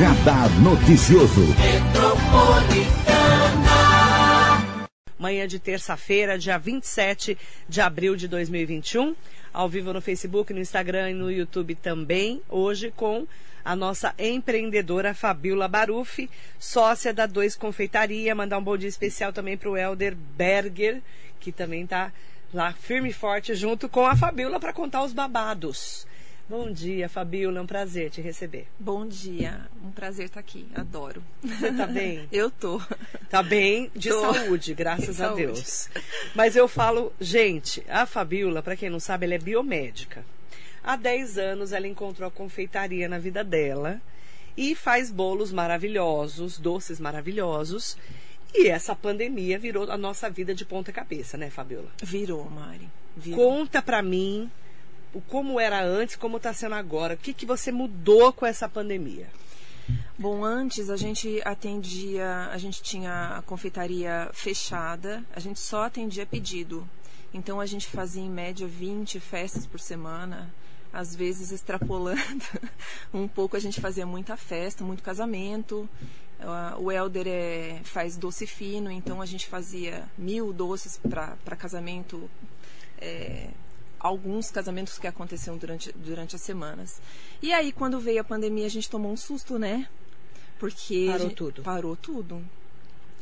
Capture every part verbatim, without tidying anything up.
Radar Noticioso. Manhã de terça-feira, dia vinte e sete de abril de dois mil e vinte e um, ao vivo no Facebook, no Instagram e no YouTube também, hoje com a nossa empreendedora Fabíola Baruffi, sócia da Dois Confeitaria. Mandar um bom dia especial também para o Hélder Berger, que também está lá firme e forte junto com a Fabíola para contar os babados. Bom dia, Fabíola, é um prazer te receber. Bom dia, um prazer estar aqui, adoro. Você tá bem? Eu tô. Tá bem, de tô. saúde, graças de a saúde. Deus. Mas eu falo, gente, a Fabíola, para quem não sabe, ela é biomédica. Há dez anos ela encontrou a confeitaria na vida dela e faz bolos maravilhosos, doces maravilhosos. E essa pandemia virou a nossa vida de ponta cabeça, né, Fabíola? Virou, Mari. Virou. Conta pra mim como era antes, como está sendo agora. O que, que você mudou com essa pandemia? Bom, antes a gente atendia, a gente tinha a confeitaria fechada, a gente só atendia pedido. Então a gente fazia em média vinte festas por semana, às vezes extrapolando um pouco. A gente fazia muita festa, muito casamento. O Hélder é, faz doce fino, então a gente fazia mil doces para casamento, é, alguns casamentos que aconteciam durante, durante as semanas. E aí, quando veio a pandemia, a gente tomou um susto, né? Porque... Parou gente... tudo. Parou tudo.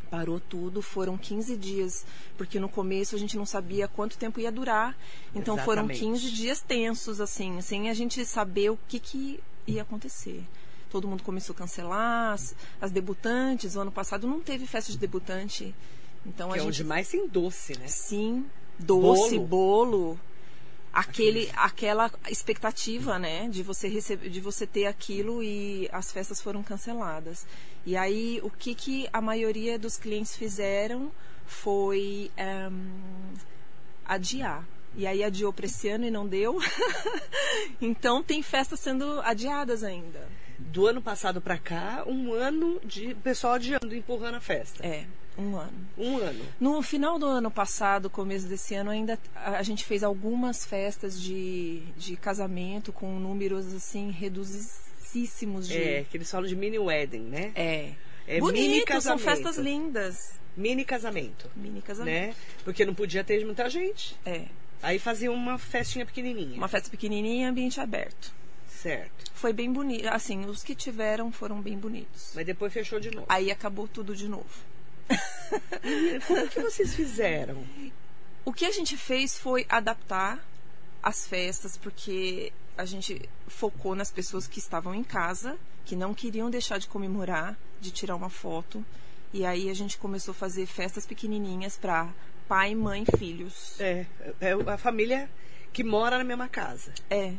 Parou tudo. Foram quinze dias. Porque no começo a gente não sabia quanto tempo ia durar. Então, exatamente, foram quinze dias tensos, assim, sem a gente saber o que, que ia acontecer. Todo mundo começou a cancelar. As, as debutantes, o ano passado não teve festa de debutante. Então, que a é gente... onde mais tem doce, né? Sim. Doce, bolo... bolo. Aquele, aquela expectativa, né, de você receber, de você ter aquilo, e as festas foram canceladas. E aí, o que, que a maioria dos clientes fizeram foi um, adiar. E aí adiou para esse ano e não deu. Então, tem festas sendo adiadas ainda. Do ano passado para cá, um ano de pessoal adiando, empurrando a festa. É. Um ano. Um ano. No final do ano passado, começo desse ano, ainda a gente fez algumas festas de, de casamento com números, assim, reduzidíssimos. De... É, que eles falam de mini wedding, né? É. É bonito, mini casamento. São festas lindas. Mini casamento. Mini casamento. Né? Porque não podia ter muita gente. É. Aí fazia uma festinha pequenininha. Uma festa pequenininha, ambiente aberto. Certo. Foi bem bonito. Assim, os que tiveram foram bem bonitos. Mas depois fechou de novo. Aí acabou tudo de novo. Como que vocês fizeram? O que a gente fez foi adaptar as festas, porque a gente focou nas pessoas que estavam em casa, que não queriam deixar de comemorar, de tirar uma foto. E aí a gente começou a fazer festas pequenininhas para pai, mãe, filhos. É, é a família que mora na mesma casa. É.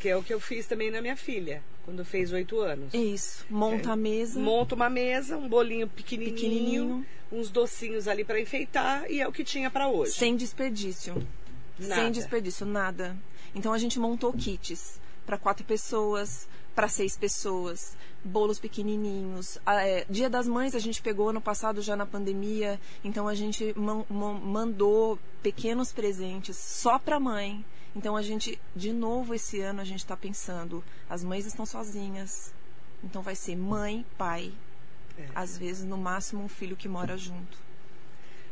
Que é o que eu fiz também na minha filha, quando fez oito anos. Isso, monta é. a mesa. Monta uma mesa, um bolinho pequenininho, pequenininho, uns docinhos ali para enfeitar, e é o que tinha para hoje. Sem desperdício. Nada. Sem desperdício, nada. Então a gente montou kits para quatro pessoas, para seis pessoas, bolos pequenininhos. É, Dia das Mães a gente pegou ano passado já na pandemia, então a gente man- man- mandou pequenos presentes só para mãe. Então a gente, de novo esse ano, a gente está pensando, as mães estão sozinhas, então vai ser mãe, pai, é. às vezes no máximo um filho que mora junto.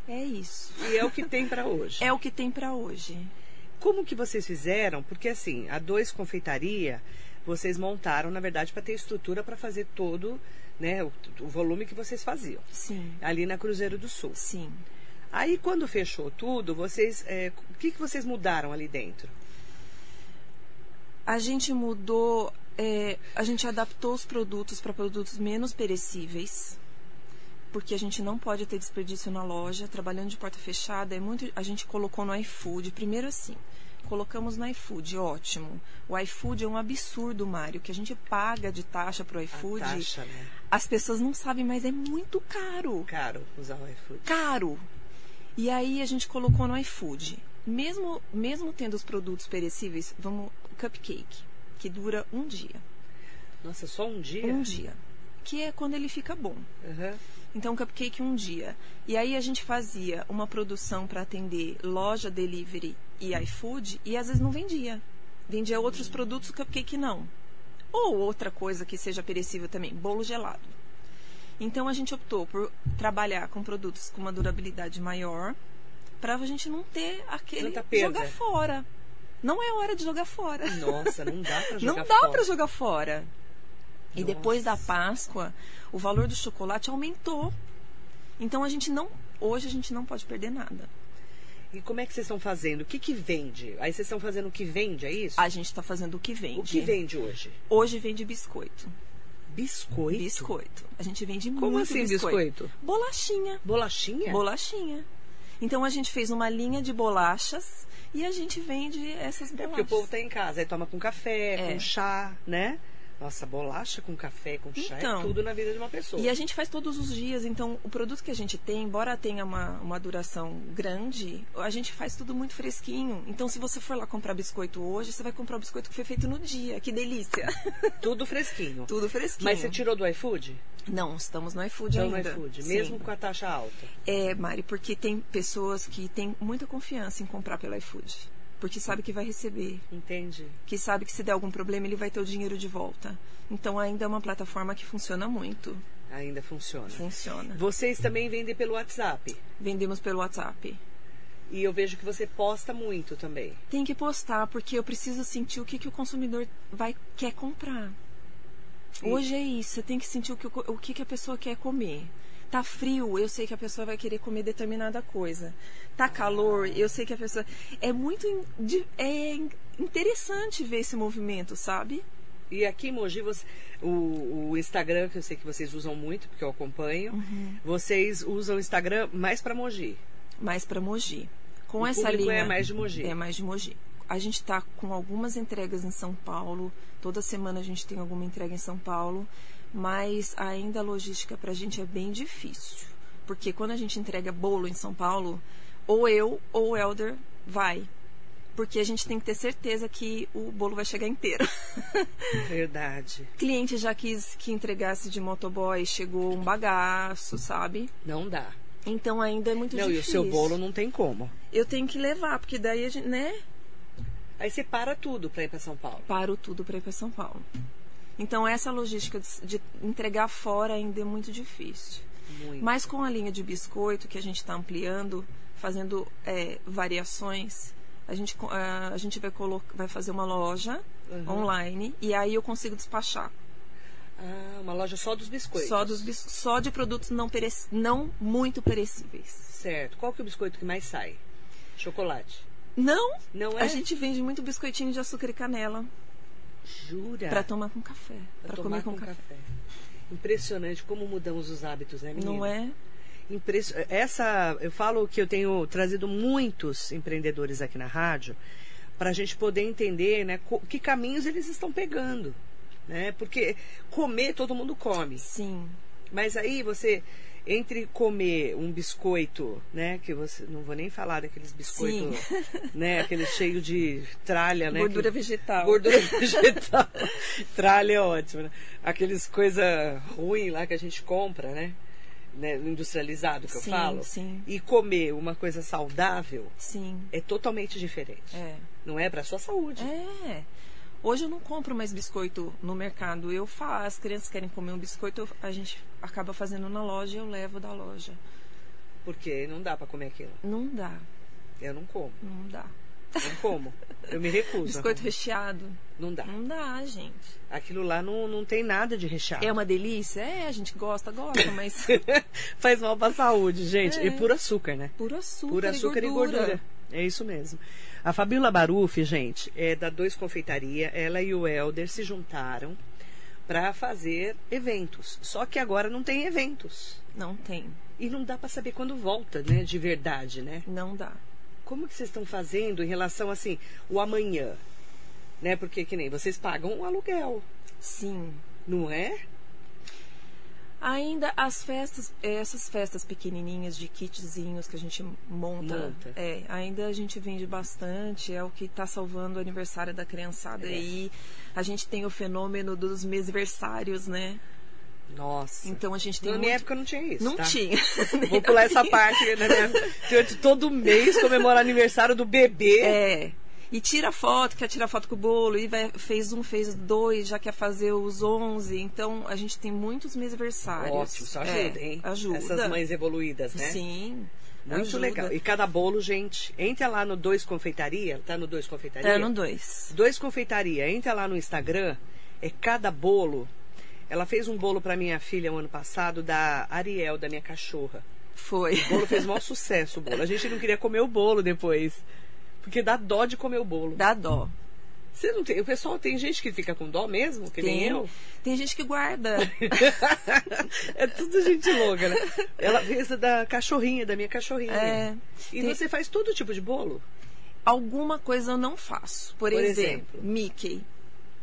É isso. E é o que tem para hoje. É o que tem para hoje. Como que vocês fizeram? Porque assim, a Dois Confeitaria, vocês montaram, na verdade, para ter estrutura para fazer todo, né, o, o volume que vocês faziam. Sim. Ali na Cruzeiro do Sul. Sim. Aí, quando fechou tudo, vocês, é, o que, que vocês mudaram ali dentro? A gente mudou, é, a gente adaptou os produtos para produtos menos perecíveis, porque a gente não pode ter desperdício na loja, trabalhando de porta fechada. É muito, a gente colocou no iFood, primeiro assim, colocamos no iFood, ótimo. O iFood é um absurdo, Mário, que a gente paga de taxa para o iFood. A taxa, né? As pessoas não sabem, mas é muito caro. Caro usar o iFood. Caro. E aí a gente colocou no iFood. Mesmo, mesmo tendo os produtos perecíveis, vamos, cupcake, que dura um dia. Nossa, só um dia? Um dia. Que é quando ele fica bom. Uhum. Então, cupcake um dia. E aí a gente fazia uma produção para atender loja, delivery e iFood, e às vezes não vendia. Vendia outros produtos, o cupcake não. ou outra coisa que seja perecível também, bolo gelado. Então a gente optou por trabalhar com produtos com uma durabilidade maior, para a gente não ter aquele jogar fora. Não é hora de jogar fora. Nossa, não dá para jogar, jogar fora. Não dá para jogar fora. E depois da Páscoa, o valor do chocolate aumentou. Então a gente não, hoje a gente não pode perder nada. E como é que vocês estão fazendo? O que que vende? Aí vocês estão fazendo o que vende, é isso? A gente está fazendo o que vende. O que vende hoje? Hoje vende biscoito. Biscoito? Biscoito. A gente vende muito biscoito. Como assim biscoito? Bolachinha. Bolachinha? Bolachinha. Então a gente fez uma linha de bolachas e a gente vende essas bolachas. É porque o povo tá em casa, aí toma com café, com chá, né? Nossa, bolacha com café, com chá, então, é tudo na vida de uma pessoa. E a gente faz todos os dias, então o produto que a gente tem, embora tenha uma, uma duração grande, a gente faz tudo muito fresquinho. Então se você for lá comprar biscoito hoje, você vai comprar o biscoito que foi feito no dia, que delícia. Tudo fresquinho. Tudo fresquinho. Mas você tirou do iFood? Não, estamos no iFood ainda. Estamos no iFood, mesmo com a taxa alta. É, Mari, porque tem pessoas que têm muita confiança em comprar pelo iFood. Porque sabe que vai receber. Entendi. Que sabe que se der algum problema, ele vai ter o dinheiro de volta. Então, ainda é uma plataforma que funciona muito. Ainda funciona. Funciona. Vocês também vendem pelo WhatsApp? Vendemos pelo WhatsApp. E eu vejo que você posta muito também. Tem que postar, porque eu preciso sentir o que, que o consumidor vai, quer comprar. E... hoje é isso. Você tem que sentir o que, o que, que a pessoa quer comer. Tá frio, eu sei que a pessoa vai querer comer determinada coisa. Tá calor, eu sei que a pessoa... É muito in... é interessante ver esse movimento, sabe? E aqui em Mogi, você... o, o Instagram, que eu sei que vocês usam muito, porque eu acompanho, uhum. Vocês usam o Instagram mais pra Mogi. Mais pra Mogi. Com o essa linha... é mais de Mogi. É mais de Mogi. A gente tá com algumas entregas em São Paulo. Toda semana a gente tem alguma entrega em São Paulo. Mas ainda a logística pra gente é bem difícil. Porque quando a gente entrega bolo em São Paulo, ou eu ou o Hélder vai. Porque a gente tem que ter certeza que o bolo vai chegar inteiro. Verdade. Cliente já quis que entregasse de motoboy, chegou um bagaço, sabe? Não dá. Então ainda é muito não, difícil. Não, e o seu bolo não tem como. Eu tenho que levar, porque daí a gente, né? Aí você para tudo pra ir pra São Paulo. Paro tudo pra ir pra São Paulo. Então, essa logística de entregar fora ainda é muito difícil. Muito. Mas com a linha de biscoito, que a gente está ampliando, fazendo é, variações, a gente, a gente vai, colocar, vai fazer uma loja uhum. online e aí eu consigo despachar. Ah, uma loja só dos biscoitos? Só, dos bis, só de produtos não, perec, não muito perecíveis. Certo. Qual que é o biscoito que mais sai? Chocolate? Não. Não é? A gente vende muito biscoitinho de açúcar e canela. Jura? Pra tomar com café. Pra, pra comer com, com café. café. Impressionante como mudamos os hábitos, né, menina? Não é? Impresso... Essa, eu falo que eu tenho trazido muitos empreendedores aqui na rádio pra gente poder entender, né, que caminhos eles estão pegando, né? Porque comer, todo mundo come. Sim. Mas aí você... entre comer um biscoito, né, que você, não vou nem falar daqueles biscoitos, sim, né, aquele cheio de tralha, né, gordura que, vegetal, gordura vegetal, tralha é ótimo, né, aqueles coisa ruim lá que a gente compra, né, né industrializado que eu sim, falo, sim. E comer uma coisa saudável, sim, é totalmente diferente, é. Não é para sua saúde. É. Hoje eu não compro mais biscoito no mercado, eu faço, as crianças querem comer um biscoito, eu, a gente acaba fazendo na loja e eu levo da loja. Porque não dá pra comer aquilo. Não dá. Eu não como. Não dá. Não como. Eu me recuso. Biscoito recheado. Não dá. Não dá, gente. Aquilo lá não, não tem nada de recheado. É uma delícia? É, a gente gosta, gosta, mas... faz mal pra saúde, gente. É. E puro açúcar, né? Puro açúcar, puro açúcar e gordura. E gordura. É isso mesmo. A Fabíola Baruffi, gente, é da Dois Confeitaria. Ela e o Hélder se juntaram para fazer eventos. Só que agora não tem eventos. Não tem. E não dá para saber quando volta, né? De verdade, né? Não dá. Como que vocês estão fazendo em relação, assim, o amanhã? Né? Porque, que nem, vocês pagam o aluguel. Sim. Não é? Ainda as festas, essas festas pequenininhas de kitzinhos que a gente monta, monta. É, ainda a gente vende bastante, é o que está salvando o aniversário da criançada. É. Aí a gente tem o fenômeno dos mêsversários, né? Nossa. Então a gente tem na muito... minha época não tinha isso. Não tá? Tinha. Vou pular essa parte, né? Todo mês comemorar aniversário do bebê. É. E tira foto, quer tirar foto com o bolo, e vai, fez um, fez dois, já quer fazer os onze. Então, a gente tem muitos mêsversários. Ótimo, isso ajuda, é, hein? Ajuda. Essas mães evoluídas, né? Sim. Muito ajuda. Legal. E cada bolo, gente, entra lá no Dois Confeitaria. Tá no Dois Confeitaria? Tá no Dois. Dois Confeitaria. Entra lá no Instagram, é cada bolo. Ela fez um bolo pra minha filha um ano passado, da Ariel, da minha cachorra. Foi. O bolo fez o maior sucesso, o bolo. A gente não queria comer o bolo depois. Porque dá dó de comer o bolo. Dá dó. Você não tem, o pessoal tem gente que fica com dó mesmo, que tem, nem eu. Tem gente que guarda. É tudo gente louca, né? Ela fez da cachorrinha, da minha cachorrinha. É, e tem... você faz todo tipo de bolo? Alguma coisa eu não faço. Por, Por exemplo, exemplo, Mickey.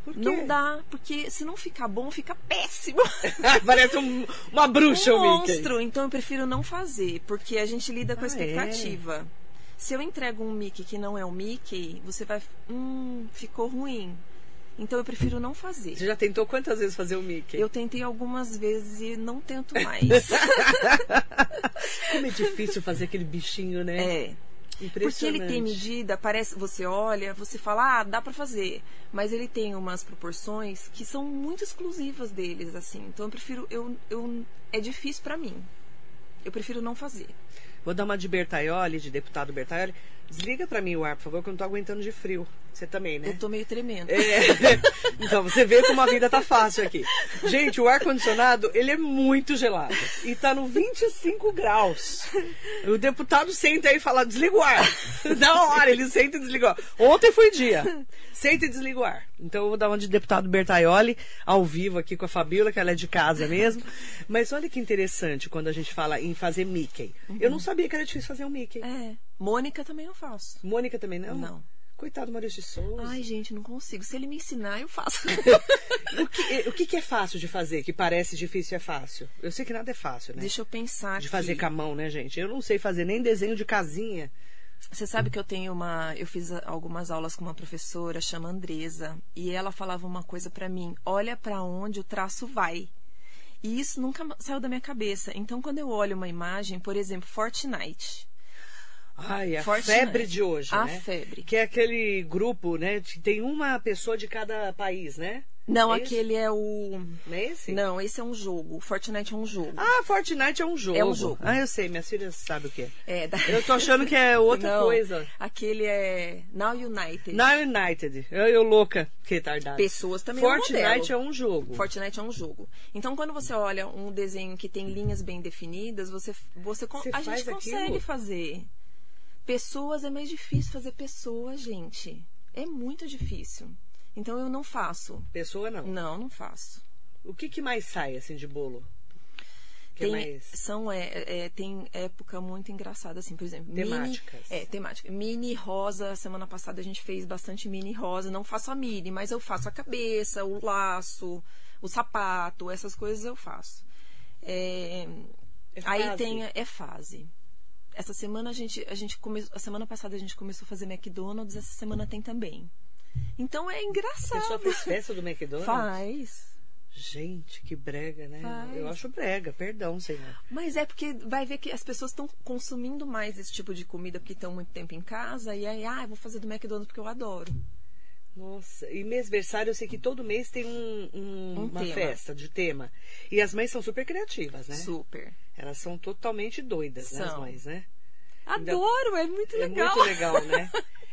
Por quê? Não dá, porque se não ficar bom, fica péssimo. Parece um, uma bruxa, um o Mickey. Monstro, então eu prefiro não fazer, porque a gente lida com ah, a expectativa. É? Se eu entrego um Mickey que não é o Mickey, você vai... Hum, ficou ruim. Então, eu prefiro não fazer. Você já tentou quantas vezes fazer o Mickey? Eu tentei algumas vezes e não tento mais. Como é difícil fazer aquele bichinho, né? É. Porque ele tem medida, parece, você olha, você fala, ah, dá pra fazer. Mas ele tem umas proporções que são muito exclusivas deles, assim. Então, eu prefiro... Eu, eu, é difícil pra mim. Eu prefiro não fazer. Vou dar uma de Bertaioli, de deputado Bertaioli. Desliga pra mim o ar, por favor, que eu não tô aguentando de frio. Você também, né? Eu tô meio tremendo. É. Então, você vê como a vida tá fácil aqui. Gente, o ar-condicionado, ele é muito gelado. E tá no vinte e cinco graus. O deputado senta aí e fala, desliga o ar. Na hora, ele senta e desliga o ar. Ontem foi dia. Senta e desliga o ar. Então, eu vou dar uma de deputado Bertaioli, ao vivo aqui com a Fabíola, que ela é de casa mesmo. Mas olha que interessante quando a gente fala em fazer Mickey. Uhum. Eu não sabia que era difícil fazer um Mickey. É. Mônica também não faço. Mônica também não? Não. Coitado do Maurício de Souza. Ai, gente, não consigo. Se ele me ensinar, eu faço. o, que, o que, que é fácil de fazer, que parece difícil, é fácil? Eu sei que nada é fácil, né? Deixa eu pensar. De fazer que... com a mão, né, gente? Eu não sei fazer nem desenho de casinha. Você sabe que eu tenho uma... Eu fiz algumas aulas com uma professora, chama Andresa, e ela falava uma coisa pra mim. Olha pra onde o traço vai. E isso nunca saiu da minha cabeça. Então, quando eu olho uma imagem, por exemplo, Fortnite... Ai, a Fortnite. Febre de hoje, a né? A febre. Que é aquele grupo, né? Tem uma pessoa de cada país, né? Não, é aquele esse? É o... Não é esse? Não, esse é um jogo. Fortnite é um jogo. Ah, Fortnite é um jogo. É um jogo. Ah, eu sei. Minhas filhas sabem o que é. É da... Eu tô achando que é outra não, coisa. Aquele é... Now United. Now United. Eu, eu louca. Que retardada. Pessoas também Fortnite é um Fortnite é um jogo. Fortnite é um jogo. Então, quando você olha um desenho que tem linhas bem definidas, você... você, você a gente consegue aquilo? Fazer... Pessoas é mais difícil fazer pessoas, gente. É muito difícil. Então eu não faço. Pessoa não? Não, não faço. O que, que mais sai assim de bolo? Que tem, mais... São, é, é, tem época muito engraçada, assim, por exemplo. Temáticas. Mini, é, temática. Mini rosa, semana passada a gente fez bastante mini rosa. Não faço a mini, mas eu faço a cabeça, o laço, o sapato, essas coisas eu faço. É, é fase. Aí tem. É fase. Essa semana a gente, a gente começou. A semana passada a gente começou a fazer McDonald's, essa semana tem também. Então é engraçado. A pessoa faz festa do McDonald's? Faz. Gente, que brega, né? Faz. Eu acho brega, perdão, senhor. Mas é porque vai ver que as pessoas estão consumindo mais esse tipo de comida porque estão muito tempo em casa e aí, ah, eu vou fazer do McDonald's porque eu adoro. Nossa, e mêsversário eu sei que todo mês tem um, um, um uma tema. Festa de tema. E as mães são super criativas, né? Super. Elas são totalmente doidas, são. Né, as mães, né? Adoro, é muito legal. É muito legal, né?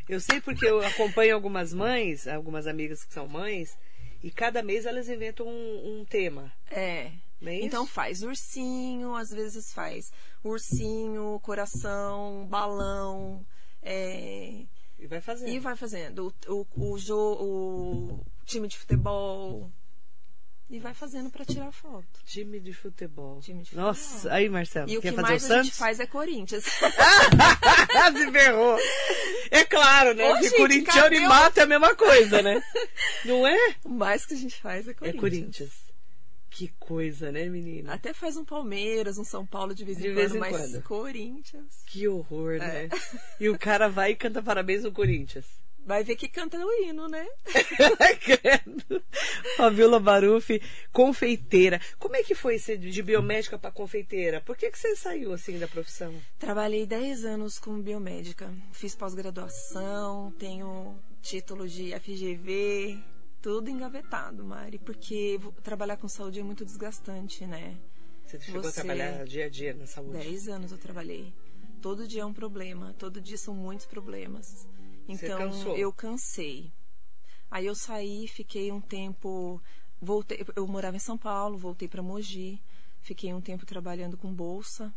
Eu sei porque eu acompanho algumas mães, algumas amigas que são mães, e cada mês elas inventam um, um tema. É. Não é isso? Então faz ursinho, às vezes faz ursinho, coração, balão, é... E vai fazendo. E vai fazendo. O, o, o, jo, o time de futebol. E vai fazendo pra tirar foto. Time de futebol. Time de futebol. Nossa, aí, Marcelo, e quer o que fazer mais o Santos? A gente faz é Corinthians. Se ferrou. É claro, né? Ô, gente, corintiano e mato é a mesma coisa, né? Não é? O mais que a gente faz é Corinthians. É Corinthians. Que coisa, né, menina? Até faz um Palmeiras, um São Paulo de vez em, de vez quando, em mas quando. Corinthians. Que horror, né? É. E o cara vai e canta parabéns no Corinthians. Vai ver que canta o hino, né? Credo. Fabíola Baruffi, confeiteira. Como é que foi ser de biomédica para confeiteira? Por que que você saiu assim da profissão? Trabalhei dez anos como biomédica. Fiz pós-graduação, tenho título de F G V, tudo engavetado, Mari, porque trabalhar com saúde é muito desgastante, né? Você chegou Você... a trabalhar dia a dia na saúde? dez anos eu trabalhei. Todo dia é um problema, todo dia são muitos problemas. Então eu cansei. Aí eu saí, fiquei um tempo, voltei, eu morava em São Paulo, voltei para Mogi, fiquei um tempo trabalhando com bolsa.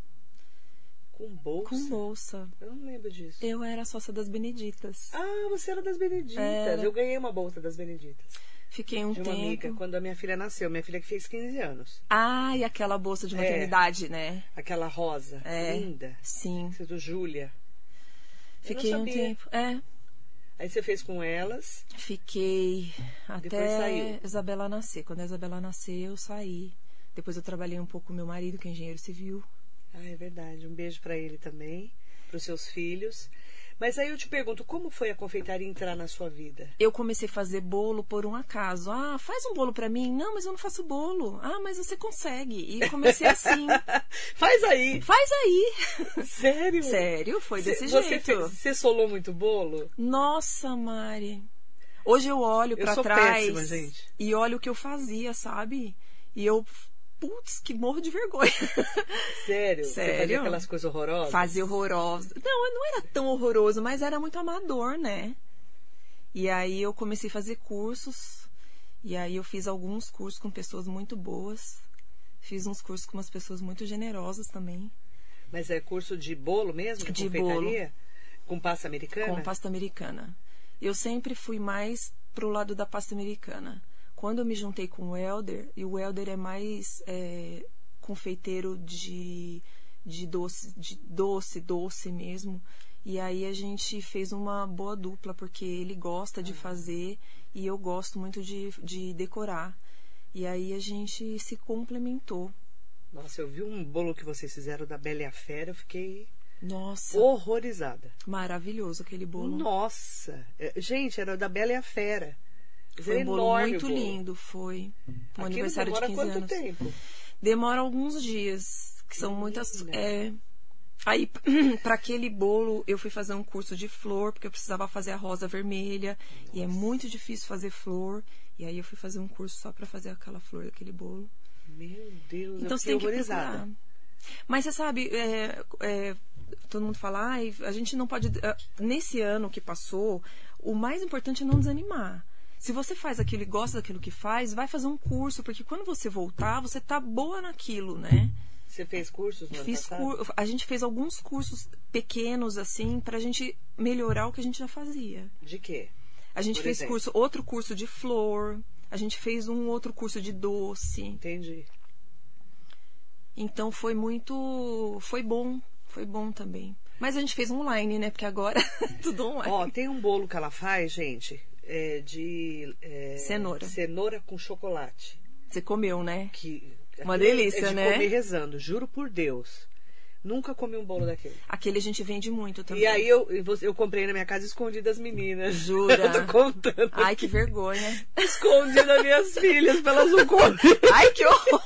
Com bolsa? Com bolsa. Eu não lembro disso. Eu era sócia das Beneditas. Ah, você era das Beneditas. Era... Eu ganhei uma bolsa das Beneditas. Fiquei um de uma tempo... amiga, quando a minha filha nasceu. Minha filha que fez quinze anos. Ah, e aquela bolsa de maternidade, é, né? Aquela rosa. É. Linda. Sim. Essa do Júlia. Fiquei um tempo. É. Aí você fez com elas. Fiquei até Isabela nascer. Quando a Isabela nasceu, eu saí. Depois eu trabalhei um pouco com meu marido, que é engenheiro civil. Ah, é verdade. Um beijo pra ele também, pros seus filhos. Mas aí eu te pergunto, como foi a confeitaria entrar na sua vida? Eu comecei a fazer bolo por um acaso. Ah, faz um bolo pra mim? Não, mas eu não faço bolo. Ah, mas você consegue. E comecei assim. Faz aí. Faz aí. Sério? Sério, foi desse você jeito. Fez, você solou muito bolo? Nossa, Mari. Hoje eu olho pra eu sou trás péssima, gente. E olho o que eu fazia, sabe? E eu... Putz, que morro de vergonha. Sério? Sério? Você fazia aquelas coisas horrorosas? Fazia horrorosas. Não, não era tão horroroso, mas era muito amador, né? E aí eu comecei a fazer cursos. E aí eu fiz alguns cursos com pessoas muito boas. Fiz uns cursos com umas pessoas muito generosas também. Mas é curso de bolo mesmo? De, de confeitaria? Bolo. Com pasta americana? Com pasta americana. Eu sempre fui mais pro lado da pasta americana. Quando eu me juntei com o Hélder, e o Hélder é mais é, confeiteiro de, de, doce, de doce, doce mesmo. E aí a gente fez uma boa dupla, porque ele gosta de fazer e eu gosto muito de, de decorar. E aí a gente se complementou. Nossa, eu vi um bolo que vocês fizeram da Bela e a Fera, eu fiquei... Nossa. Horrorizada. Maravilhoso aquele bolo. Nossa! Gente, era da Bela e a Fera. Foi um bolo muito lindo, foi um aniversário de quinze anos. Demora quanto tempo? Demora alguns dias, que são muitas... É... Aí, para aquele bolo, eu fui fazer um curso de flor, porque eu precisava fazer a rosa vermelha, e é muito difícil fazer flor, e aí eu fui fazer um curso só para fazer aquela flor daquele bolo. Meu Deus, então, eu fiquei horrorizada. Mas você sabe, é, é, todo mundo fala, ah, a gente não pode... Nesse ano que passou, o mais importante é não desanimar. Se você faz aquilo e gosta daquilo que faz, vai fazer um curso, porque quando você voltar, você tá boa naquilo, né? Você fez cursos no Fiz ano passado? Cur... A gente fez alguns cursos pequenos, assim, pra gente melhorar o que a gente já fazia. De quê? A gente Por fez exemplo? curso, outro curso de flor, a gente fez um outro curso de doce. Entendi. Então, foi muito... Foi bom, foi bom também. Mas a gente fez online, né? Porque agora tudo online. Ó, tem um bolo que ela faz, gente... É, de é, cenoura. Cenoura com chocolate. Você comeu, né? Que, uma delícia, é de né? Eu comi rezando, juro por Deus. Nunca comi um bolo daquele. Aquele a gente vende muito também. E aí eu, eu comprei na minha casa escondida as meninas. Jura? Eu tô contando. Ai, que vergonha. Escondida as minhas filhas pra elas não comerem. Ai, que horror.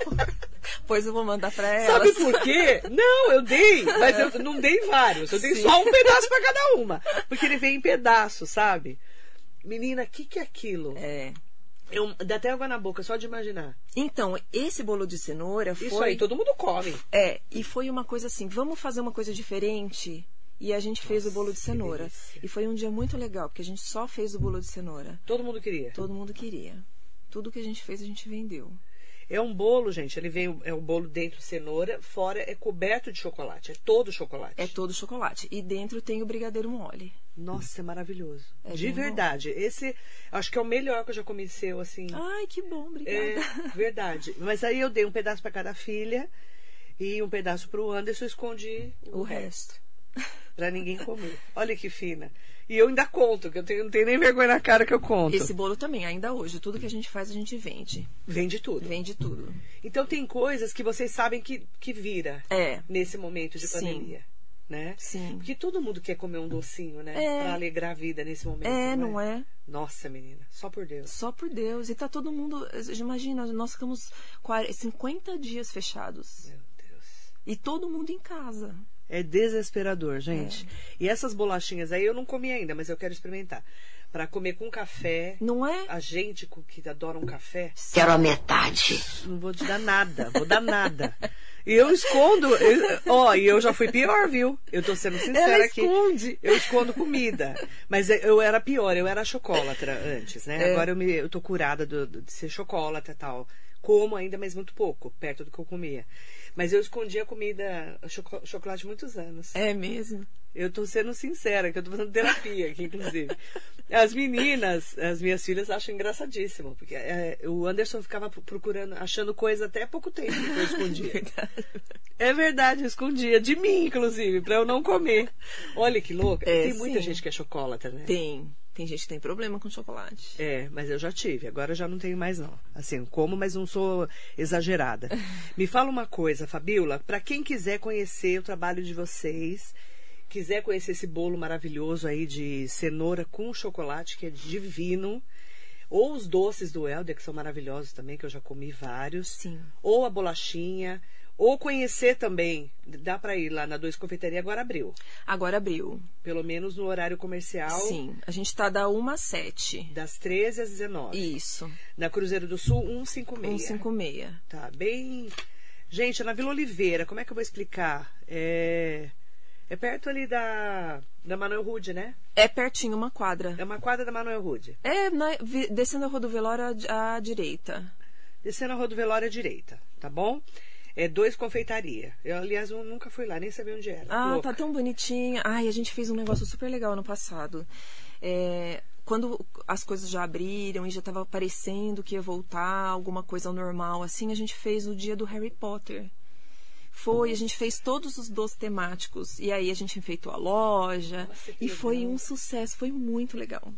Pois eu vou mandar pra elas. Sabe por quê? Não, eu dei, mas eu não dei vários. Eu dei Sim. só um pedaço pra cada uma. Porque ele vem em pedaço, sabe? Menina, o que, que é aquilo? É. Eu, dá até água na boca, só de imaginar. Então, esse bolo de cenoura foi... Isso aí, todo mundo come. É, e foi uma coisa assim, vamos fazer uma coisa diferente? E a gente Nossa, fez o bolo de cenoura. E foi um dia muito legal, porque a gente só fez o bolo de cenoura. Todo mundo queria? Todo mundo queria. Tudo que a gente fez, a gente vendeu. É um bolo, gente, ele vem, é um bolo dentro de cenoura, fora é coberto de chocolate, é todo chocolate. É todo chocolate. E dentro tem o brigadeiro mole. Nossa, é maravilhoso. É de verdade. Bom. Esse, acho que é o melhor que eu já comi seu, assim. Ai, que bom, obrigada. É, verdade. Mas aí eu dei um pedaço para cada filha e um pedaço para o Anderson e escondi o, o resto. resto. Pra ninguém comer. Olha que fina. E eu ainda conto, que eu tenho, não tenho nem vergonha na cara que eu conto. Esse bolo também, ainda hoje. Tudo que a gente faz, a gente vende. Vende tudo. Vende tudo. Então tem coisas que vocês sabem que, que vira. É. Nesse momento de pandemia. Sim. né? Sim. Porque todo mundo quer comer um docinho, né? É. Pra alegrar a vida nesse momento. É, não, não é? é? Nossa, menina, só por Deus. Só por Deus. E tá todo mundo... Imagina, nós ficamos cinquenta dias fechados. Meu Deus. E todo mundo em casa. É desesperador, gente. É. E essas bolachinhas aí eu não comi ainda, mas eu quero experimentar. Pra comer com café. Não é? A gente que adora um café. Quero a metade. Não vou te dar nada, vou dar nada. E eu escondo, eu, ó, e eu já fui pior, viu? Eu tô sendo sincera Ela aqui. Esconde. Eu escondo comida. Mas eu era pior, eu era chocólatra antes, né? É. Agora eu, me, eu tô curada do, de ser chocólatra e tal. Como ainda, mas muito pouco, perto do que eu comia. Mas eu escondi a comida, choco, chocolate, muitos anos. É mesmo? Eu tô sendo sincera, que eu tô fazendo terapia aqui, inclusive. As meninas, as minhas filhas, acham engraçadíssimo. Porque é, o Anderson ficava procurando, achando coisa até há pouco tempo que eu escondia. É verdade. É verdade, eu escondia. De mim, inclusive, pra eu não comer. Olha que louca. É, tem muita sim. gente que é chocolata, né? Tem. Tem gente que tem problema com chocolate. É, mas eu já tive. Agora eu já não tenho mais, não. Assim, como, mas não sou exagerada. Me fala uma coisa, Fabíola. Pra quem quiser conhecer o trabalho de vocês... Quiser conhecer esse bolo maravilhoso aí de cenoura com chocolate, que é divino. Ou os doces do Hélder, que são maravilhosos também, que eu já comi vários. Sim. Ou a bolachinha. Ou conhecer também. Dá para ir lá na Dois Confeitaria, agora abriu. Agora abriu. Pelo menos no horário comercial. Sim. A gente tá da uma às sete. Das treze às dezenove. Isso. Na Cruzeiro do Sul, cento e cinquenta e seis. cento e cinquenta e seis. Tá bem... Gente, na Vila Oliveira, como é que eu vou explicar? É... É perto ali da, da Manuel Rude, né? É pertinho, uma quadra. É uma quadra da Manuel Rude. É, na, descendo a rodoviária à, à direita. Descendo a rodoviária à direita, tá bom? É Dois Confeitaria. Eu, aliás, eu nunca fui lá, nem sabia onde era. Ah, louca. Tá tão bonitinha. Ai, a gente fez um negócio super legal ano passado. É... Quando as coisas já abriram e já estava parecendo que ia voltar alguma coisa ao normal, assim, a gente fez o dia do Harry Potter. Foi, a gente fez todos os doces temáticos. E aí a gente enfeitou a loja. Nossa, e foi legal. Um sucesso, foi muito legal.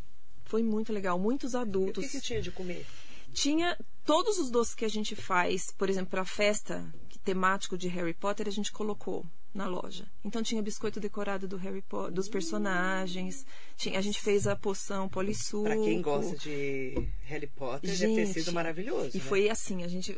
Foi muito legal, muitos adultos. E o que, que tinha de comer? Tinha todos os doces que a gente faz, por exemplo, para a festa temático de Harry Potter, a gente colocou na loja. Então tinha biscoito decorado do Harry Potter, dos personagens. Tinha, a gente fez a poção polissuco. Para quem gosta de Harry Potter, gente, deve ter sido maravilhoso. E né? Foi assim, a gente...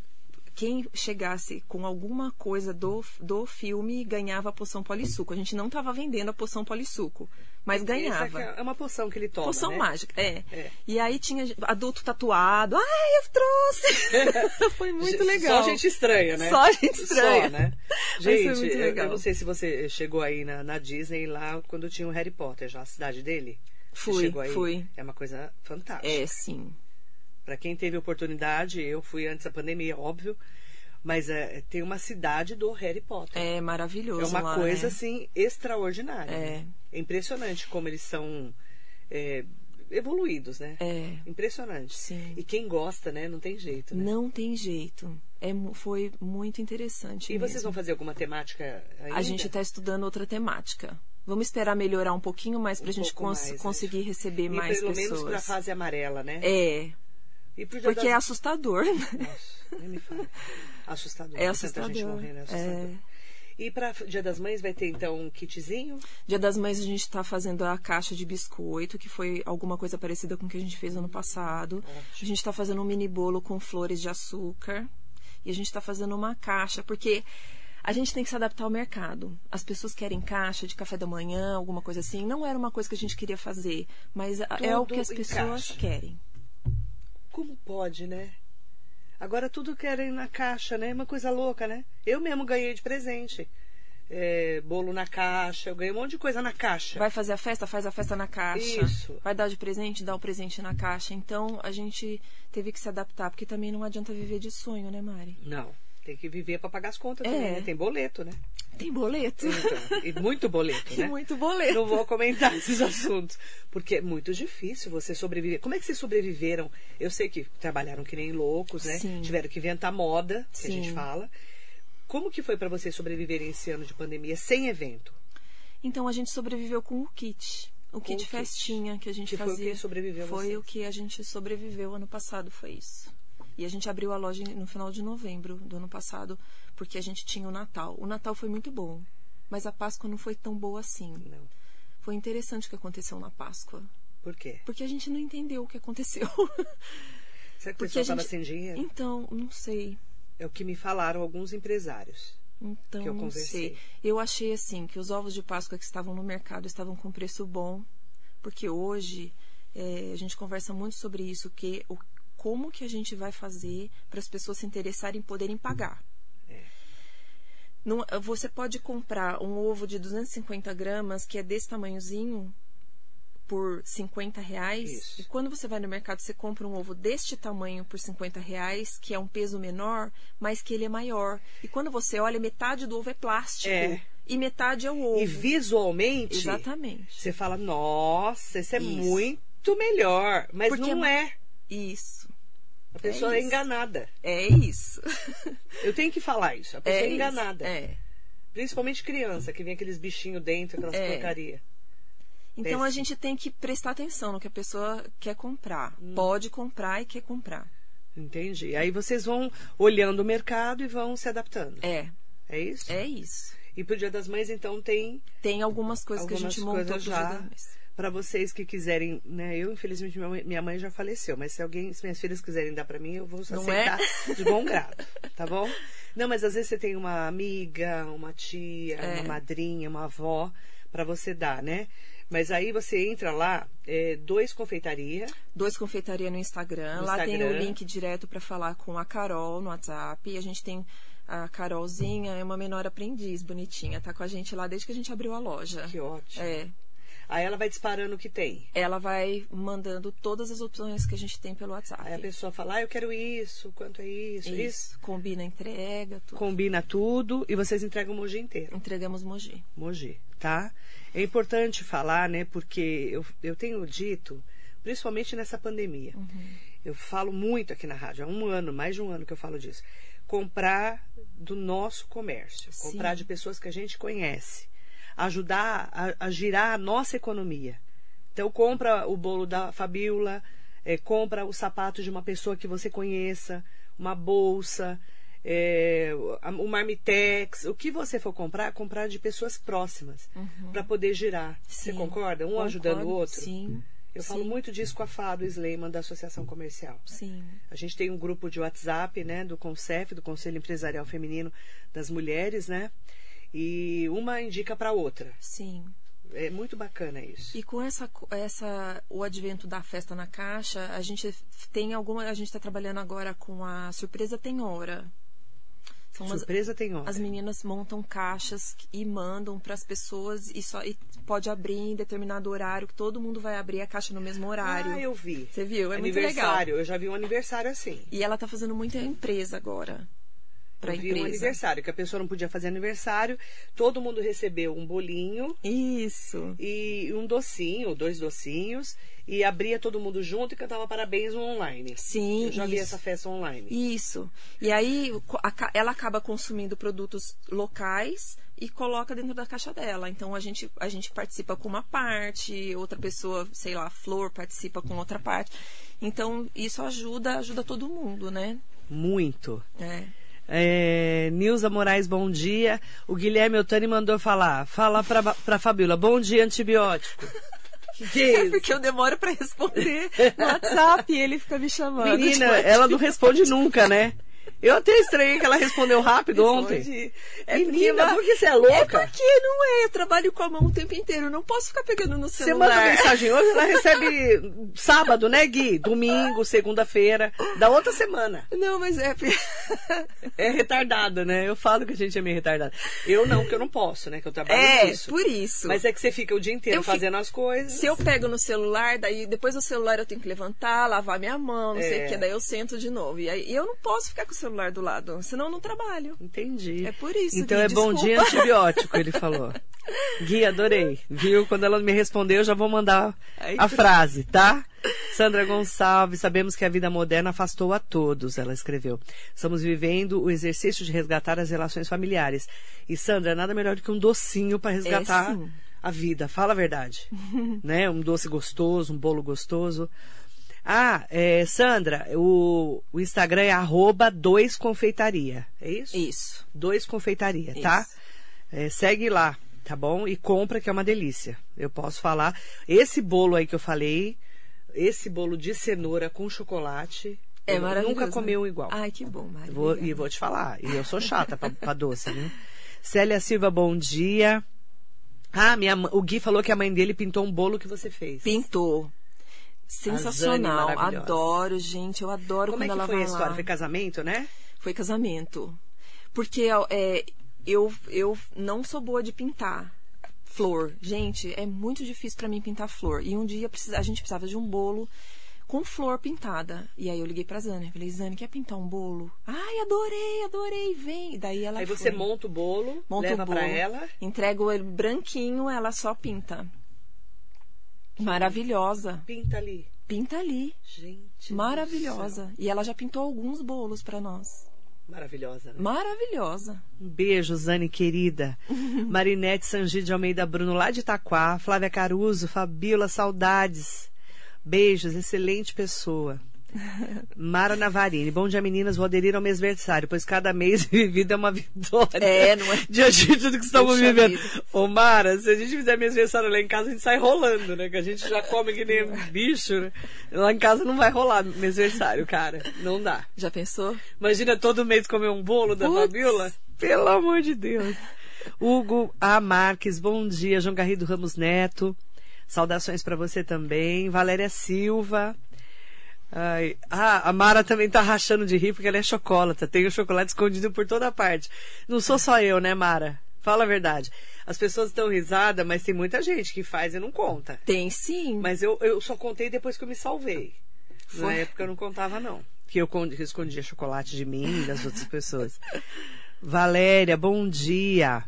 Quem chegasse com alguma coisa do, do filme ganhava a poção polissuco. A gente não estava vendendo a poção polissuco, mas ganhava. Essa é uma poção que ele toma, poção, né? Mágica, é. é. E aí tinha adulto tatuado. Ai, eu trouxe! Foi muito legal. Só gente estranha, né? Só gente estranha. Só, né? Gente, eu não sei se você chegou aí na, na Disney, lá quando tinha o Harry Potter, já a cidade dele. Fui, você chegou aí? Fui. É uma coisa fantástica. É, sim. Para quem teve oportunidade, eu fui antes da pandemia, óbvio, mas é, tem uma cidade do Harry Potter. É maravilhoso. É uma lá, coisa, né? Assim, extraordinária. É. Né? É impressionante como eles são é, evoluídos, né? É. Impressionante. Sim. E quem gosta, né? Não tem jeito, né? Não tem jeito. É, foi muito interessante. E mesmo. Vocês vão fazer alguma temática ainda? A gente está estudando outra temática. Vamos esperar melhorar um pouquinho mais para a um gente cons mais, conseguir acho. Receber e mais pelo pessoas. Pelo menos para a fase amarela, né? É. Porque é assustador. Nossa, nem me fala. Assustador. É assustador. Gente morrendo, é assustador. É. E para Dia das Mães vai ter, então, um kitzinho? Dia das Mães a gente está fazendo a caixa de biscoito, que foi alguma coisa parecida com o que a gente fez ano passado. Ótimo. A gente está fazendo um mini bolo com flores de açúcar. E a gente está fazendo uma caixa, porque... A gente tem que se adaptar ao mercado. As pessoas querem caixa de café da manhã, alguma coisa assim. Não era uma coisa que a gente queria fazer, mas tudo é o que as pessoas caixa. Querem. Como pode, né? Agora tudo querem na caixa, né? É uma coisa louca, né? Eu mesmo ganhei de presente. É, bolo na caixa, eu ganhei um monte de coisa na caixa. Vai fazer a festa, faz a festa na caixa. Isso. Vai dar de presente, dá o presente na caixa. Então, a gente teve que se adaptar, porque também não adianta viver de sonho, né, Mari? Não. Tem que viver para pagar as contas é. Também, né? Tem boleto, né? Tem boleto. Então, e muito boleto, né? E muito boleto. Não vou comentar esses assuntos, porque é muito difícil você sobreviver. Como é que vocês sobreviveram? Eu sei que trabalharam que nem loucos, né? Sim. Tiveram que inventar moda, que Sim. a gente fala. Como que foi para vocês sobreviverem esse ano de pandemia sem evento? Então, a gente sobreviveu com o kit. O kit, o kit. Festinha que a gente que fazia. Foi o que sobreviveu Foi vocês. O que a gente sobreviveu ano passado, foi isso. E a gente abriu a loja no final de novembro do ano passado, porque a gente tinha o Natal. O Natal foi muito bom. Mas a Páscoa não foi tão boa assim. Não. Foi interessante o que aconteceu na Páscoa. Por quê? Porque a gente não entendeu o que aconteceu. Será que o pessoal estava sem dinheiro? Então, não sei. É o que me falaram alguns empresários. Então, que eu conversei. Não sei. Eu achei assim, que os ovos de Páscoa que estavam no mercado estavam com preço bom. Porque hoje é, a gente conversa muito sobre isso, que o, como que a gente vai fazer para as pessoas se interessarem e poderem pagar. É. Não, você pode comprar um ovo de duzentos e cinquenta gramas, que é desse tamanhozinho, por cinquenta reais. Isso. E quando você vai no mercado, você compra um ovo deste tamanho por cinquenta reais, que é um peso menor, mas que ele é maior. E quando você olha, metade do ovo é plástico. É. E metade é o ovo. E visualmente... Exatamente. Você fala, nossa, esse é isso. muito melhor. Mas porque não é. Isso. A pessoa é, é enganada. É isso. Eu tenho que falar isso. A pessoa é, é enganada. É. Principalmente criança, que vem aqueles bichinhos dentro, aquelas é. porcaria. Então, Péssimo. A gente tem que prestar atenção no que a pessoa quer comprar. Hum. Pode comprar e quer comprar. Entendi. Aí vocês vão olhando o mercado e vão se adaptando. É. É isso? É isso. E pro Dia das Mães, então, tem... Tem algumas coisas algumas que a gente montou já para vocês que quiserem, né? Eu, infelizmente, minha mãe já faleceu, mas se alguém, se minhas filhas quiserem dar para mim, eu vou aceitar é? de bom grado, tá bom? Não, mas às vezes você tem uma amiga, uma tia, é. uma madrinha, uma avó para você dar, né? Mas aí você entra lá, é, Dois Confeitaria. Dois Confeitaria no Instagram. No lá Instagram. Tem o link direto para falar com a Carol no WhatsApp. E a gente tem a Carolzinha, é uma menor aprendiz, bonitinha. Tá com a gente lá desde que a gente abriu a loja. Que ótimo. É. Aí ela vai disparando o que tem. Ela vai mandando todas as opções que a gente tem pelo WhatsApp. Aí a pessoa fala, ah, eu quero isso, quanto é isso, isso. isso. Combina, entrega, tudo. Combina tudo e vocês entregam o Mogi inteiro. Entregamos Mogi. Mogi, tá? É importante falar, né, porque eu, eu tenho dito, principalmente nessa pandemia, uhum. eu falo muito aqui na rádio, há um ano, mais de um ano que eu falo disso, comprar do nosso comércio, Sim. comprar de pessoas que a gente conhece, ajudar a, a girar a nossa economia. Então, compra o bolo da Fabíola, é, compra o sapato de uma pessoa que você conheça, uma bolsa, É, o marmitex, o que você for comprar, comprar de pessoas próximas, uhum. para poder girar. Sim. Você concorda? Um Concordo. Ajudando o outro? Sim. Eu Sim. falo muito disso com a Fábio Sleiman, da Associação Comercial. Sim. A gente tem um grupo de WhatsApp, né, do CONCEF, do Conselho Empresarial Feminino das Mulheres, né? E uma indica para a outra. Sim. É muito bacana isso. E com essa, essa, o advento da festa na caixa, a gente tem alguma. A gente está trabalhando agora com a Surpresa Tem Hora. São Surpresa umas, tem hora. As meninas montam caixas e mandam para as pessoas e só e pode abrir em determinado horário, que todo mundo vai abrir a caixa no mesmo horário. Ah, eu vi. Você viu? É muito legal. Aniversário, eu já vi um aniversário assim. E ela tá fazendo muita empresa agora. Pra eu empresa. Vi um aniversário, que a pessoa não podia fazer aniversário, todo mundo recebeu um bolinho. Isso. E um docinho, dois docinhos, e abria todo mundo junto e cantava parabéns no online. Sim. Eu já vi essa festa online. Isso. E aí ela acaba consumindo produtos locais e coloca dentro da caixa dela. Então a gente, a gente participa com uma parte, outra pessoa, sei lá, a Flor participa com outra parte. Então isso ajuda, ajuda todo mundo, né? Muito. É. É, Nilza Moraes, bom dia. O Guilherme Otani mandou falar. Fala pra, pra Fabíola, bom dia, antibiótico. Que que é, é porque eu demoro pra responder no WhatsApp e ele fica me chamando. Menina, ela não responde nunca, né? Eu até estranhei que ela respondeu rápido ontem. É Menina, porque, porque você é louca? É porque não é, eu trabalho com a mão o tempo inteiro, não posso ficar pegando no celular. Você manda mensagem hoje, ela recebe sábado, né, Gui? Domingo, segunda-feira, da outra semana. Não, mas é... É retardada, né? Eu falo que a gente é meio retardada. Eu não, porque eu não posso, né, que eu trabalho é, com isso. É, por isso. Mas é que você fica o dia inteiro eu fazendo fico... as coisas. Se eu pego no celular, daí depois do celular eu tenho que levantar, lavar minha mão, não é. sei o que, daí eu sento de novo. E aí eu não posso ficar com o celular do lado, senão eu não trabalho. Entendi. É por isso. Então Gui, é desculpa. Bom dia antibiótico, ele falou. Gui, adorei. Viu? Quando ela me respondeu, eu já vou mandar Ai, a frase, tá? Sandra Gonçalves, sabemos que a vida moderna afastou a todos, ela escreveu. Estamos vivendo o exercício de resgatar as relações familiares. E, Sandra, nada melhor do que um docinho para resgatar é, a vida. Fala a verdade. Né? Um doce gostoso, um bolo gostoso. Ah, é, Sandra, o, o Instagram é arroba dois confeitaria, é isso? Isso. Dois confeitaria, isso. Tá? É, segue lá, tá bom? E compra, que é uma delícia. Eu posso falar. Esse bolo aí que eu falei, esse bolo de cenoura com chocolate... É maravilhoso. Nunca comi um igual. Ai, que bom, Mari. Vou, e vou te falar, e eu sou chata pra, pra doce, né? Célia Silva, bom dia. Ah, minha, o Gui falou que a mãe dele pintou um bolo que você fez. Pintou. Sensacional. Adoro, gente. Eu adoro quando ela vai lá. Como é que foi a história? Foi casamento, né? Foi casamento. Porque é, eu, eu não sou boa de pintar flor. Gente, é muito difícil pra mim pintar flor. E um dia a gente precisava de um bolo com flor pintada. E aí eu liguei pra Zane. Falei, Zane, quer pintar um bolo? Ai, adorei, adorei, vem. Daí ela aí foi. Você monta o bolo, monta leva o bolo, pra ela. Entrega ele branquinho, ela só pinta. Maravilhosa. Pinta ali. Pinta ali. Gente. Maravilhosa. E ela já pintou alguns bolos pra nós. Maravilhosa, né? Maravilhosa. Um beijo, Zane, querida. Marinete Sanji de Almeida Bruno, lá de Itaquá. Flávia Caruso, Fabíola, saudades. Beijos, excelente pessoa. Mara Navarini, bom dia, meninas. Vou aderir ao mês versário, pois cada mês vivido é uma vitória. É, não é? Diante de tudo que estamos Puxa vivendo. Vida. Ô, Mara, se a gente fizer mês versário lá em casa, a gente sai rolando, né? Que a gente já come que nem bicho, né? Lá em casa não vai rolar mês versário, cara. Não dá. Já pensou? Imagina todo mês comer um bolo da Puts. Fabíola? Pelo amor de Deus. Hugo Amarques, bom dia. João Garrido Ramos Neto. Saudações para você também. Valéria Silva. Ai, ah, a Mara também tá rachando de rir porque ela é chocolata. Tem o chocolate escondido por toda parte. Não sou só eu, né, Mara? Fala a verdade. As pessoas estão risada, mas tem muita gente que faz e não conta. Tem sim. Mas eu, eu só contei depois que eu me salvei. Foi. Na época eu não contava, não. Que eu escondia chocolate de mim e das outras pessoas. Valéria, bom dia.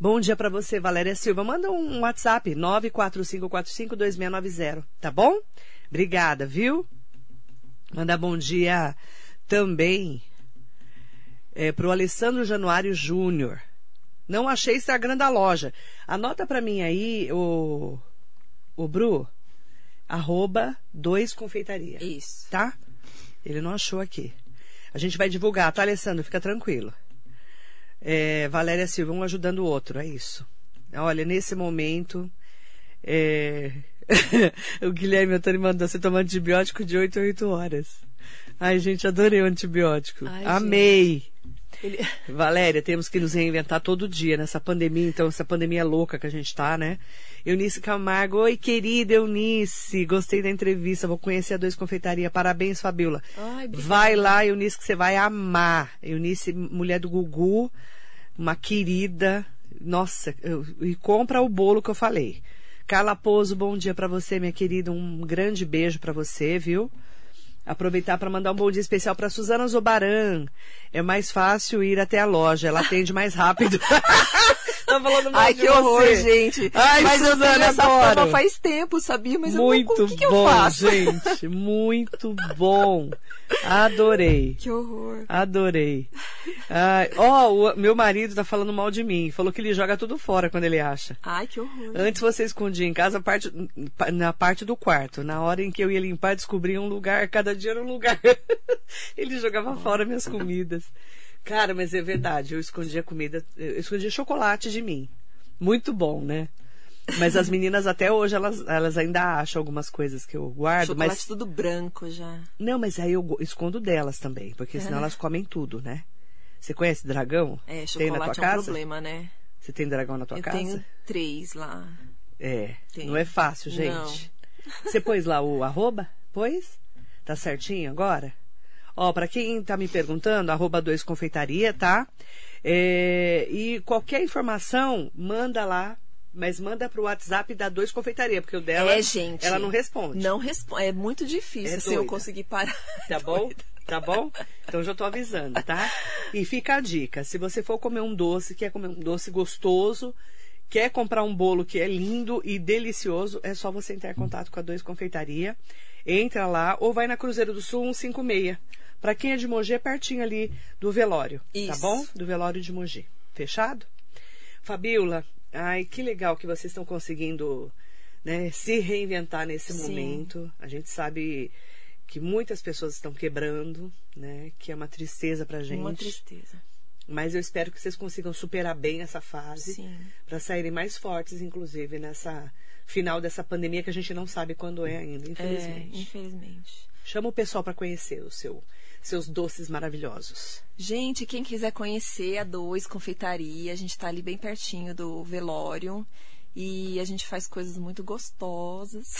Bom dia pra você, Valéria Silva. Manda um WhatsApp, nove quatro cinco quatro cinco dois seis nove zero, tá bom? Obrigada, viu? Manda bom dia também é, pro Alessandro Januário Júnior. Não achei Instagram da loja. Anota pra mim aí, o, o Bru, arroba Dois Confeitaria. Isso. Tá? Ele não achou aqui. A gente vai divulgar, tá, Alessandro? Fica tranquilo. É, Valéria Silva, um ajudando o outro, é isso. Olha, nesse momento é... o Guilherme Antônio mandou você tomar antibiótico de oito a oito horas. Ai, gente, adorei o antibiótico. Ai, amei. Ele... Valéria, temos que nos reinventar todo dia nessa pandemia, então, essa pandemia louca que a gente tá, né? Eunice Camargo, oi, querida Eunice, gostei da entrevista, vou conhecer a Dois Confeitaria, parabéns, Fabíola. Ai, vai lá, Eunice, que você vai amar. Eunice, mulher do Gugu, uma querida, nossa, eu, e compra o bolo que eu falei. Calaposo, bom dia pra você, minha querida, um grande beijo pra você, viu? Aproveitar para mandar um bom dia especial para Suzana Zobaran. É mais fácil ir até a loja, ela atende mais rápido. Tá falando Ai, que horror, você. Gente. Ai, mas Suzana, eu tenho essa fama faz tempo, sabia? Mas muito eu não, o que, que bom, eu faço? Gente, muito bom. Adorei. Que horror. Adorei. Ó, oh, meu marido tá falando mal de mim. Falou que ele joga tudo fora quando ele acha. Ai, que horror. Antes você escondia em casa parte, na parte do quarto. Na hora em que eu ia limpar, descobri um lugar. Cada dia era um lugar. Ele jogava fora minhas comidas. Cara, mas é verdade, eu escondia comida, eu escondia chocolate de mim. Muito bom, né? Mas as meninas até hoje, elas, elas ainda acham algumas coisas que eu guardo. Chocolate mas... tudo branco já. Não, mas aí eu escondo delas também, porque senão é. Elas comem tudo, né? Você conhece dragão? É, chocolate é um problema, né? Você tem dragão na tua eu casa? Eu tenho três lá. É, tem. Não é fácil, gente. Não. Você pôs lá o arroba? Pôs? Tá certinho agora? Ó, pra quem tá me perguntando, arroba Dois Confeitaria, tá? É, e qualquer informação, manda lá, mas manda pro WhatsApp da Dois Confeitaria, porque o dela, é, gente, ela não responde. Não responde, é muito difícil é se eu conseguir parar. Tá bom? Tá bom? Então já tô avisando, tá? E fica a dica, se você for comer um doce, quer comer um doce gostoso, quer comprar um bolo que é lindo e delicioso, é só você entrar em contato com a Dois Confeitaria, entra lá ou vai na Cruzeiro do Sul cento e cinquenta e seis. Pra quem é de Mogi, é pertinho ali do velório, isso. Tá bom? Do velório de Mogi. Fechado? Fabíola, ai, que legal que vocês estão conseguindo, né, se reinventar nesse Sim. momento. A gente sabe que muitas pessoas estão quebrando, né, que é uma tristeza pra gente. Uma tristeza. Mas eu espero que vocês consigam superar bem essa fase para saírem mais fortes, inclusive, nessa final dessa pandemia que a gente não sabe quando é ainda, infelizmente. É, infelizmente. Chama o pessoal para conhecer o seu, seus doces maravilhosos. Gente, quem quiser conhecer a Dois Confeitaria, a gente está ali bem pertinho do velório. E a gente faz coisas muito gostosas,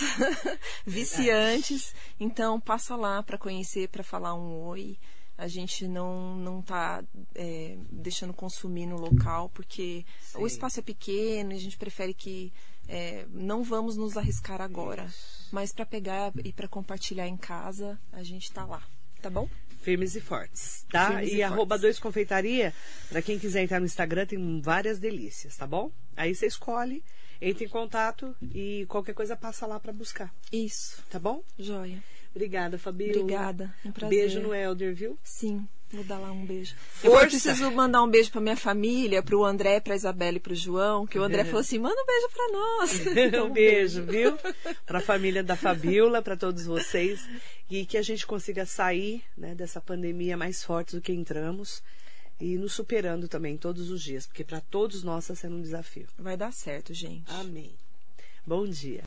viciantes. Então, passa lá para conhecer, para falar um oi. A gente não, não tá é, deixando consumir no local, porque Sim. o espaço é pequeno e a gente prefere que é, não vamos nos arriscar agora. Isso. Mas para pegar e para compartilhar em casa, a gente tá lá, tá bom? Firmes e fortes, tá? Firmes e, e arroba Dois Confeitaria, para quem quiser entrar no Instagram, tem várias delícias, tá bom? Aí você escolhe, entra em contato e qualquer coisa passa lá para buscar. Isso. Tá bom? Joia. Obrigada, Fabíola. Obrigada, um prazer. Beijo no Hélder, viu? Sim, vou dar lá um beijo. Força. Eu preciso mandar um beijo pra minha família, pro André, pra Isabela e pro João, que o André é. falou assim, manda um beijo pra nós. Então, um beijo, viu? Pra família da Fabíola, pra todos vocês. E que a gente consiga sair, né, dessa pandemia mais forte do que entramos. E nos superando também todos os dias, porque para todos nós está sendo um desafio. Vai dar certo, gente. Amém. Bom dia.